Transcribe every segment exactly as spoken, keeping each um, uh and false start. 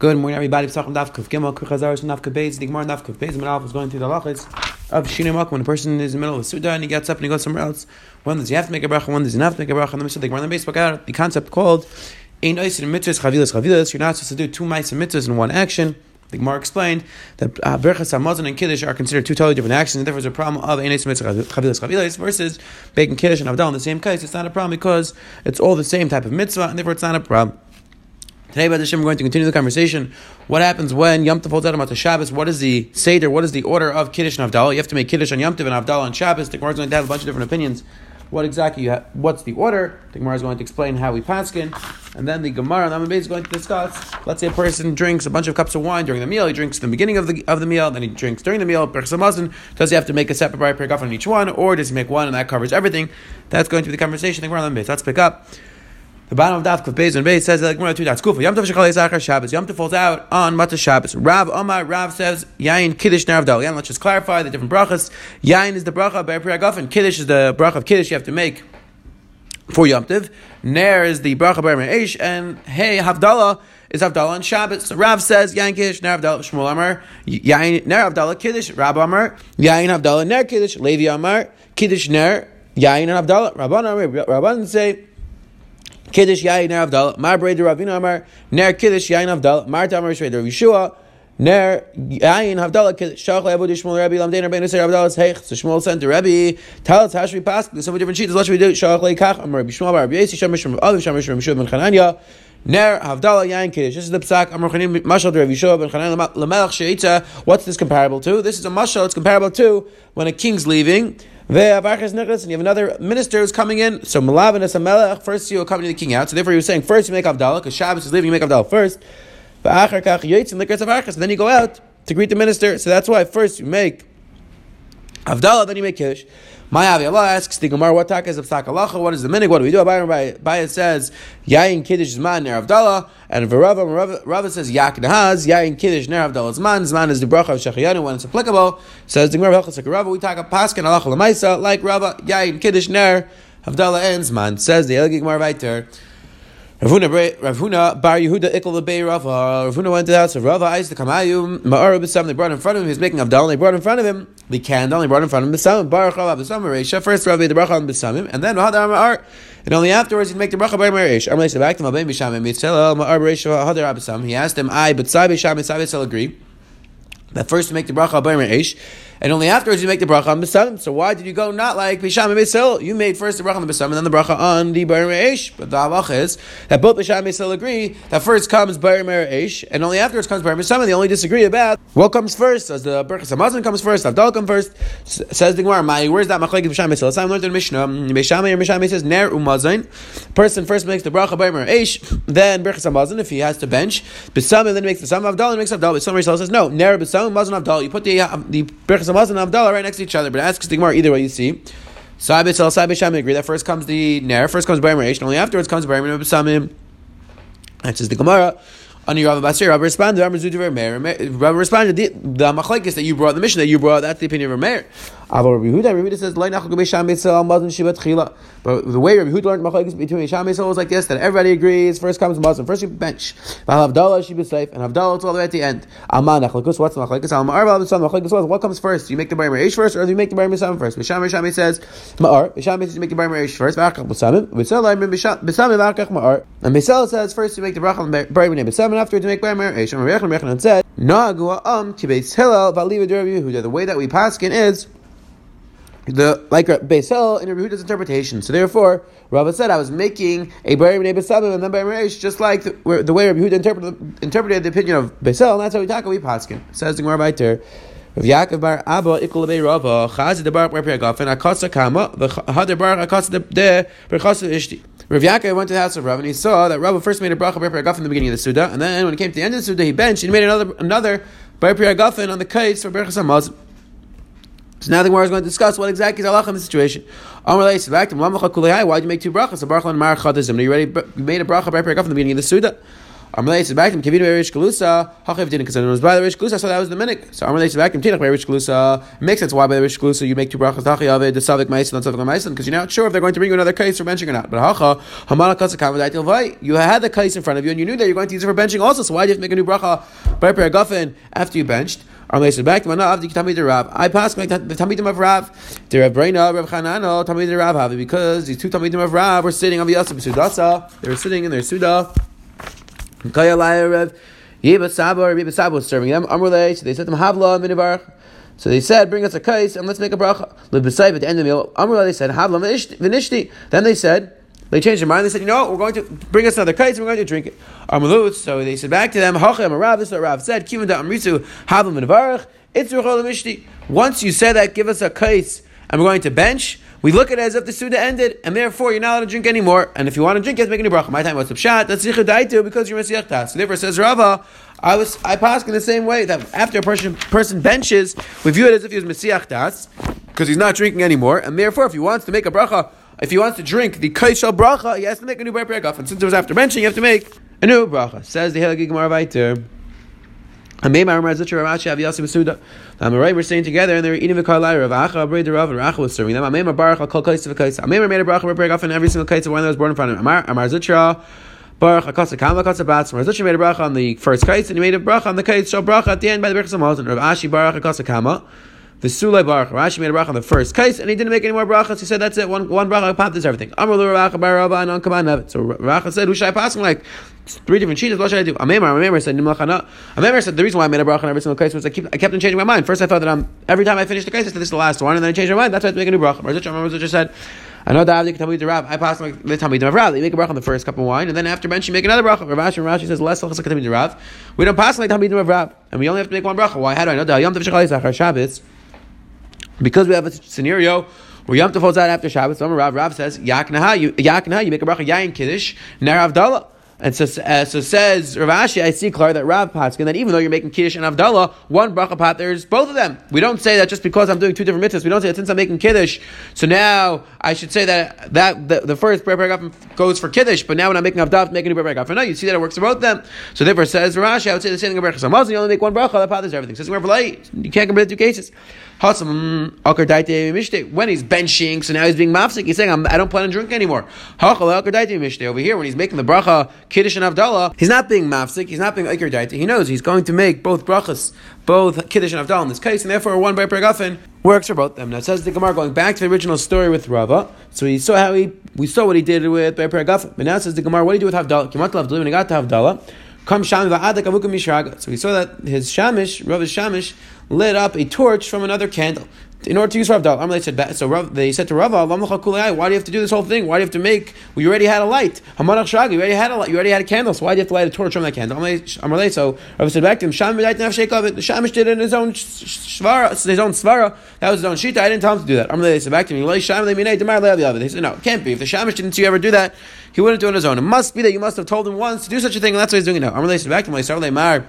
Good morning, everybody. We're talking about Daf Kuf Gimel, Kuchazaris, and Daf Kuf Beis. The Gemara Daf Kuf Beis, Manav is going through the halachos of Shinui Makom. When a person is in the middle of a Suda and he gets up and he goes somewhere else, one does he have to make a bracha, one does he not have to make a bracha. And then we said the Gemara on the Beis spoke out the concept called Ein Oisin Mitzvahs Chavilas Chavilas. You're not supposed to do two Ma'asim Mitzvahs in one action. The Gemara explained that uh, Berachas Hamazon and Kiddush are considered two totally different actions, and therefore it's a problem of Ein Oisin Mitzvahs Chavilas Chavilas versus Baking Kiddush and Havdalah in the same case. It's not a problem because it's all the same type of mitzvah, and therefore it's not a problem. Today, by this, we're going to continue the conversation. What happens when Yom Tov holds out about the Shabbos? What is the Seder? What is the order of Kiddush and Havdalah? You have to make Kiddush on Yom Tov and Havdalah on Shabbos. The Gemara is going to have a bunch of different opinions. What exactly you have, what's the order? The Gemara is going to explain how we paskin. And then the Gemara, the Amud Beis, is going to discuss, let's say a person drinks a bunch of cups of wine during the meal. He drinks at the beginning of the of the meal, then he drinks during the meal. Berachas Hamazon, does he have to make a separate bracha on each one, or does he make one and that covers everything? That's going to be the conversation. The Gemara, the Amud Beis, let's pick up. The bottom of Daf Kuf Beis and Beis says that Gemara two dots. Kufa Yom Tov shechalei zachar Shabbos. Yom Tov falls out on Matzah Shabbos. Rav Amar Rav says Yain Kiddush Ner Havdalah. Again, let's just clarify the different brachas. Yain is the bracha by Pri Hagafen. Kiddush is the bracha of Kiddush you have to make for Yom Tov. Ner is the bracha by Reish, and Hey Havdalah is Havdalah on Shabbos. So Rav says Yain Kiddush Ner Havdalah. Shmuel Amar Yain Ner Havdalah Kiddush. Rav Amar Yain Havdalah Ner Kiddush. Levi Amar Kiddush Ner Yain and Havdalah. Rabbanan Rabbanan say Kiddush Yain Ner Havdalah. Mar Brei de Ravina Amar Ner Kiddush Yain Havdalah. Mar Tamar Rishvei de Yeshua Ner Yain Havdalah Kiddush. Shach Le'abu de Shmuel Rebbe Lamdei Ner Beinu Ser Havdalah Heich. So Shmuel sent to Rebbe Talat Hashvi Pask. There's so many different sheets. What should we do? Shach Le'kach Amar Rebbe Shmuel Bar Rebbe Yesi Shem Mishram Aviv Shem Mishram Shuv Ben Chananya Ner Havdalah Yain Kiddush. This is the Psak Amar Chanim Mashal de Rebbe Yeshua Ben Chananya L'Melech Sheitza. What's this comparable to? This is a mashal. It's comparable to when a king's leaving. And you have another minister who's coming in. So first you accompany the king out. So therefore he was saying first you make Havdalah, because Shabbos is leaving, you make Havdalah first. And then you go out to greet the minister. So that's why first you make Havdalah, then you make Kiddush. My Avi Allah asks the Gemara, what is the psak halacha? What is the minig? What do we do? Abayah says Yain Kiddush Zman Ner Havdalah, and Rava Rava says Yak Nahaz Yain Kiddush Ner Havdalah Zman. Zman is the bracha of Shechayanu when it's applicable. Says the Gemara Hilchos Rava, we talk about paskin halacha lemaisa like Rava Yain Kiddush Ner Havdalah and Zman. Says the Elgi Gemara Vayter. Rav Huna Bar Yehuda Ikel Lebei Rava. Rav Huna went to the house of Rava. Ais the Kamayu Ma'arub B'Sam. They brought in front of him. He was making Havdalah. They brought in front of him the candle. They brought in front of him B'Samim. Baruch Haba B'Samim Reisha. First Rava made the bracha on B'Samim, and then Hadar Ma'ar. And only afterwards he'd make the bracha by Reisha. Amalei said back to Ma'bei B'Sham and Mitzela Ma'ar Reisha Hadar B'Samim. He asked him, I B'Tzai B'Sham and Tzai B'Tzal agree that first to make the bracha by Reish, and only afterwards you make the bracha on B'Samim. So why did you go not like B'Sham and B'Sil? You made first the bracha on the B'Samim and then the bracha on the B'Yir Reish. But the halach is that both B'Sham and B'Sil agree that first comes B'Yir Reish, and only afterwards comes B'Yir B'Samim. They only disagree about what comes first. As the Berachas Hamazon comes first, Havdalah comes first. Says the Gemara, where's that machlekes B'Sham and B'Sil? I learned in Mishnah. B'Sham and B'Sil says Ner Umazon. Person first makes the bracha B'Yir Reish, then Berachas Hamazon if he has to bench B'Samim, then makes the B'Samim Havdalah and makes Havdalah. B'Samim B'Sil says no Ner B'Samim. You put the uh, the Berachas Hamazon and Havdalah right next to each other, but asks the Gemara either way you see. Sai B'Tzal, Sai B'Sham agree that first comes the Ner, first comes B'Yir Reish, and only afterwards comes B'Yir B'Samim. That says the Gemara. Ani Rav Basri, Rav responded. Rav Zudiver, Rav responded. The, the machlekes that you brought, the mission that you brought, that's the opinion of Rav. Avor Rabbi Yehuda, Rabbi Yehuda says, "Lo nachuk B'Sham B'Tzal Hamazon Shibat Chila." But the way Rabbi Yehuda learned machlekes between B'Sham B'Tzal was like this: that everybody agrees first comes Hamazon, first you bench. Havdalah Shibat Seif, and Havdalah it's all the way at the end. Aman machlekes, what's the machlekes? Al Ma'ar B'Sam machlekes was what comes first? You make the B'Yir Reish first, or do you make the B'Yir B'Samim first? B'Sham B'Sham says Ma'ar. B'Sham says you make the B'Yir Reish first. B'Achak B'Samim. B'Tzal B'Samim B'Achak Ma'ar. And B'Tzal says first you make the bracha on B'Yir B'Samim. And after to make B'Yir Reish, and Rechon Rechon said, "Na'agua Am Ki Beis Hillel V'Aliva De Rabbi Yehuda." The way that we paskin is the like Beis Hillel in Rabbi Yehuda's interpretation. So therefore, Rabbi said, "I was making a B'Yir B'Samim and then B'Yir Reish," just like the, where, the way Rabbi Yehuda interpreted, interpreted the opinion of Beis Hillel. And that's how we talk. We paskin. Says the Gemara Biter. Rav Yaakov Bar Abba Ikel Lebei Rava Chazid the Barak Repi Agafen Akasa Kama the Hader Barak Akasa the Berchasa Ishti. Rav Yaakov went to the house of Rav and he saw that Rav first made a bracha Barak Agafen in the beginning of the Suda, and then when it came to the end of the Suda, he benched and made another another Barak Agafen on the kites for Berchasa Hamazon. So now the Gemara is going to discuss what exactly is halacha in the situation. Amar Lehi said back to Why did you make two brachas? So Baruch Hu and Marach Chadazim. You already made a bracha Barak Agafen in the beginning of the Suda. Amalei Tzibaktim Kavita by Rish Galusa Hachiv didn't, because it was by the Rish Galusa, so that was the minhag. So Amalei Tzibaktim Tinach by Rish Galusa, it makes sense why by the Rish Galusa you make two brachas Hachiavid the Savik Meisin and Savik Meisin, because you're not sure if they're going to bring you another case for benching or not. But Hacha Hamala Kasakavadai Tilvai, you had the case in front of you and you knew that you're going to use it for benching also. So why do you have to make a new bracha by Per Guffin after you benched? Amalei Tzibaktim Ana Avdi Tamid the Rav. I pass like the Tamidim of Rav. The Rav Breina Rav Chanano Tamid the Rav Havi, because these two Tamidim of Rav were sitting on the Yosef Sudasa. They were sitting in their Suda. Kayalaya Rev was serving them. Amrulei, so they said to them Havla Minibarach. So they said, bring us a kais and let's make a bracha. Lebesayv at the end of the meal. Amrulei, they said Havla Vinishti. Then they said, they changed their mind. They said, you know what, we're going to bring us another kais and we're going to drink it. Amrulei, so they said back to them Hachem Rav. This is what Rav said. Kivin da Amrisu Havla Minibarach. It's Ruchol Mishti. Once you said that, give us a kais and we're going to bench. We look at it as if the Suda ended, and therefore you're not allowed to drink anymore. And if you want to drink, you have to make a new bracha. My time was upshat. That's zichud daitu, because you're Mesiach Tas. So therefore, says Rava, I was I pass in the same way that after a person person benches, we view it as if he was Mesiach Tas, because he's not drinking anymore. And therefore, if he wants to make a bracha, if he wants to drink the kaishal bracha, he has to make a new bracha. And since it was after benching, you have to make a new bracha. Says the Hilgi Gemara Vayter. I'm right, we're sitting together and they were eating the Karlai of Acha, Abray the Rav, and Racha was serving them. I'm a Barakh, I'll call Kais of a Kais. I'm a made a Barakh, I'll break off in every single Kais of one that was born in front of him. Amar, Amar Zutra, Barakh, Akasa Kama, Akasa Bats. Amar Zutra made a Barakh on the first Kais, and he made a Barakh on the Kais, Shal Barakh at the end by the Barakh Samaz, and Rav Ashi Barakh, Akasa Kama. The Sulai Barakh, Rashi made a bracha on the first case, and he didn't make any more brachas. He said, that's it, one one bracha popped this everything. Amr Lu Racha by Rabba and Ankaban. So Racha said, who should I pass him? Like three different sheets, what should I do? Amemar, Amemar said, Nimlachana. Amemar said, the reason why I made a bracha on every single case was I keep I kept on changing my mind. First I thought that I'm every time I finished the case, I said this is the last one, and then I changed my mind, that's why I had to make a new bracha. Rashi just said, I know that I pass like the Tamid of Rav. You make a bracha on the first cup of wine, and then after bench you make another bracha. Rav Rashi says, less Lachas Tamid of Rav. We don't pass like Tamid of Rav, and we only have to make one bracha. Why? How do I know that? Yom Tov Shachal Yisachar Shabbos. Because we have a scenario where Yom Tov falls out after Shabbos, so Rav Rav says Yaknaha, you Yaknaha, you make a bracha Yayin Kiddush Ner Avdallah, and so uh, so says Rav Ashi. I see Klar that Rav Paskin that even though you're making Kiddush and Avdallah, one bracha pot, there's both of them. We don't say that just because I'm doing two different mitzvahs. We don't say that since I'm making Kiddush, so now I should say that that the, the first bracha goes for Kiddush, but now when I'm making Avdallah, making a new bracha. For now, you see that it works for both of them. So therefore, says Rav Ashi, I would say the same thing. Bracha Samaz, you only make one bracha, that pot, there's everything. Says Rav Light, you can't compare the two cases. When he's benching, so now he's being mafsik. He's saying, I'm, I don't plan on drinking anymore. Over here, when he's making the bracha Kiddush and Avdallah, he's not being mafsik. He's not being Iker Daiti. He knows he's going to make both brachas, both Kiddush and Avdallah in this case, and therefore one by Pregafen works for both them. Now it says the Gemara, going back to the original story with Rava. So he saw how he we saw what he did with by Pregafen. But now it says the Gemara, what do you do with Havdalah? When he got to Havdalah, come Shamish. So we saw that his Shamish, Rava's Shamish, lit up a torch from another candle in order to use Rav Dal. Amalei said, so Rav, they said to Rav, why do you have to do this whole thing? Why do you have to make? Well, you already had a light. Hamanach Shagi, you already had a light. You already had a candle. So why do you have to light a torch from that candle? Amalei, so Rav said back to him, Shamish did it in his own svara, his own svara. That was his own shita. I didn't tell him to do that. Amalei, they said back to him, they said, no, it can't be. If the Shamish didn't see you ever do that, he wouldn't do it on his own. It must be that you must have told him once to do such a thing, and that's why he's doing it now. Amalei said back to him,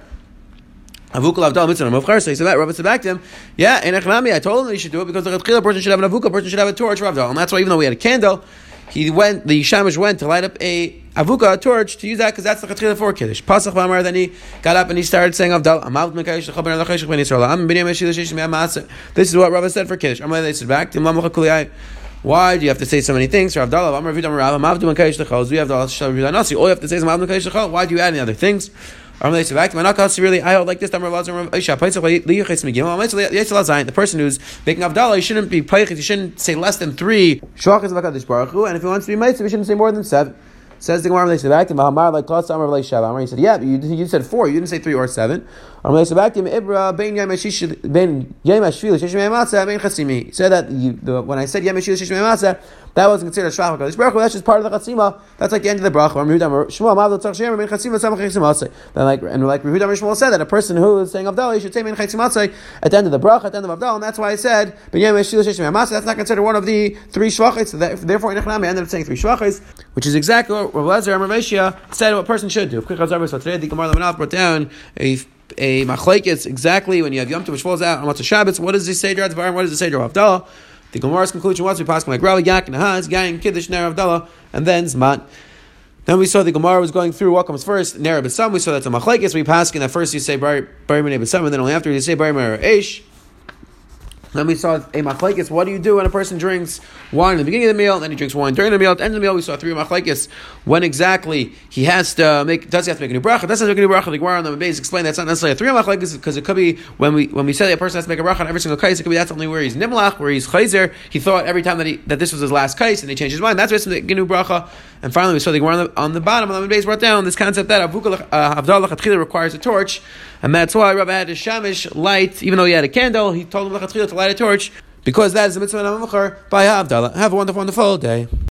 Avukal Avdal Mitzvah Mavchar. So he said that Rav said back to him, yeah, in Echnami, I told him he should do it because the Chetchila person should have an Avukal, person should have a torch for Avdal. And that's why even though we had a candle, he went, the Shamish went to light up a Avukah, a torch, to use that because that's the Chetchila for Kiddush. Pasach Vamar, then he got up and he started saying Avdal, Amav Mekayish, the Chaban Alachaysh, Ben Yisrael, Am B'nei Meshil, Shish Me'am Maaser. This is what Rav said for Kiddush. Amalei, they said back to him, Lamach Kuliyai. Why do you have to say so many things? Rav Dalav, Amar Vidam Rav, Amav Mekayish, the Chaz, we have the Shalom Yudanasi. All you have to say is Amav Mekayish, the Chaz. Why do you add any other things? Really, I hold like this. The person who's making Avdallah, he shouldn't be paychis. He shouldn't say less than three shachas of Hakadosh Baruch Hu, and if he wants to be meitzav, he shouldn't say more than seven. Says the Gemara, he said, yeah, you, you said four. You didn't say three or seven. He said that you, the, when I said that wasn't considered a shvach HaKadosh Baruch Hu. That's just part of the chatzima. That's like the end of the bracha. Then like and like Rehuda Mishmuel said that a person who is saying Avdallah, he should say min chatzim at the end of the bracha, at the end of Avdallah, and that's why I said that's not considered one of the three shvachos. So therefore, I ended up saying three shvachos, which is exactly what Rav Elazar and Rav Eishia said what a person should do. So today the Gemara Lamanav brought down a a machlekes exactly when you have Yom Tov which falls out on Matzah Shabbos. What does the Seder Advarim? What does the Seder Avdallah? The Gemara's conclusion was we pass like Rav Yaknaha, Yayin Kiddush Ner Avdallah, and then Zman. Then we saw the Gemara was going through what comes first. Nera B'Sam, we saw that's a machlekes. We pass, and at first you say Bari B'Nei B'Sam, and then only after you say Bari B'Nei Eish. Then we saw a machlekes. What do you do when a person drinks wine in the beginning of the meal, and then he drinks wine during the meal? At the end of the meal, we saw three machlekes. When exactly he has to make, does he have to make a new bracha? Does he have to make a new bracha? The Gemara on the Mabez explained that's not necessarily a three machlekes, because it could be when we when we say that a person has to make a bracha on every single kais, it could be that's only where he's nimlach, where he's chayzer. He thought every time that he that this was his last kais, and he changed his mind. That's where he's making a new bracha. And finally, we saw the Gemara on the, on the bottom on the Mabez brought down this concept that Avuka uh, Avdal Lachatchila requires a torch, and that's why Rabbi had his shamish light, even though he had a candle. He told him Lachatchila to light a torch, because that is the mitzvah of Amachar by Havdalah. Have a wonderful, wonderful day.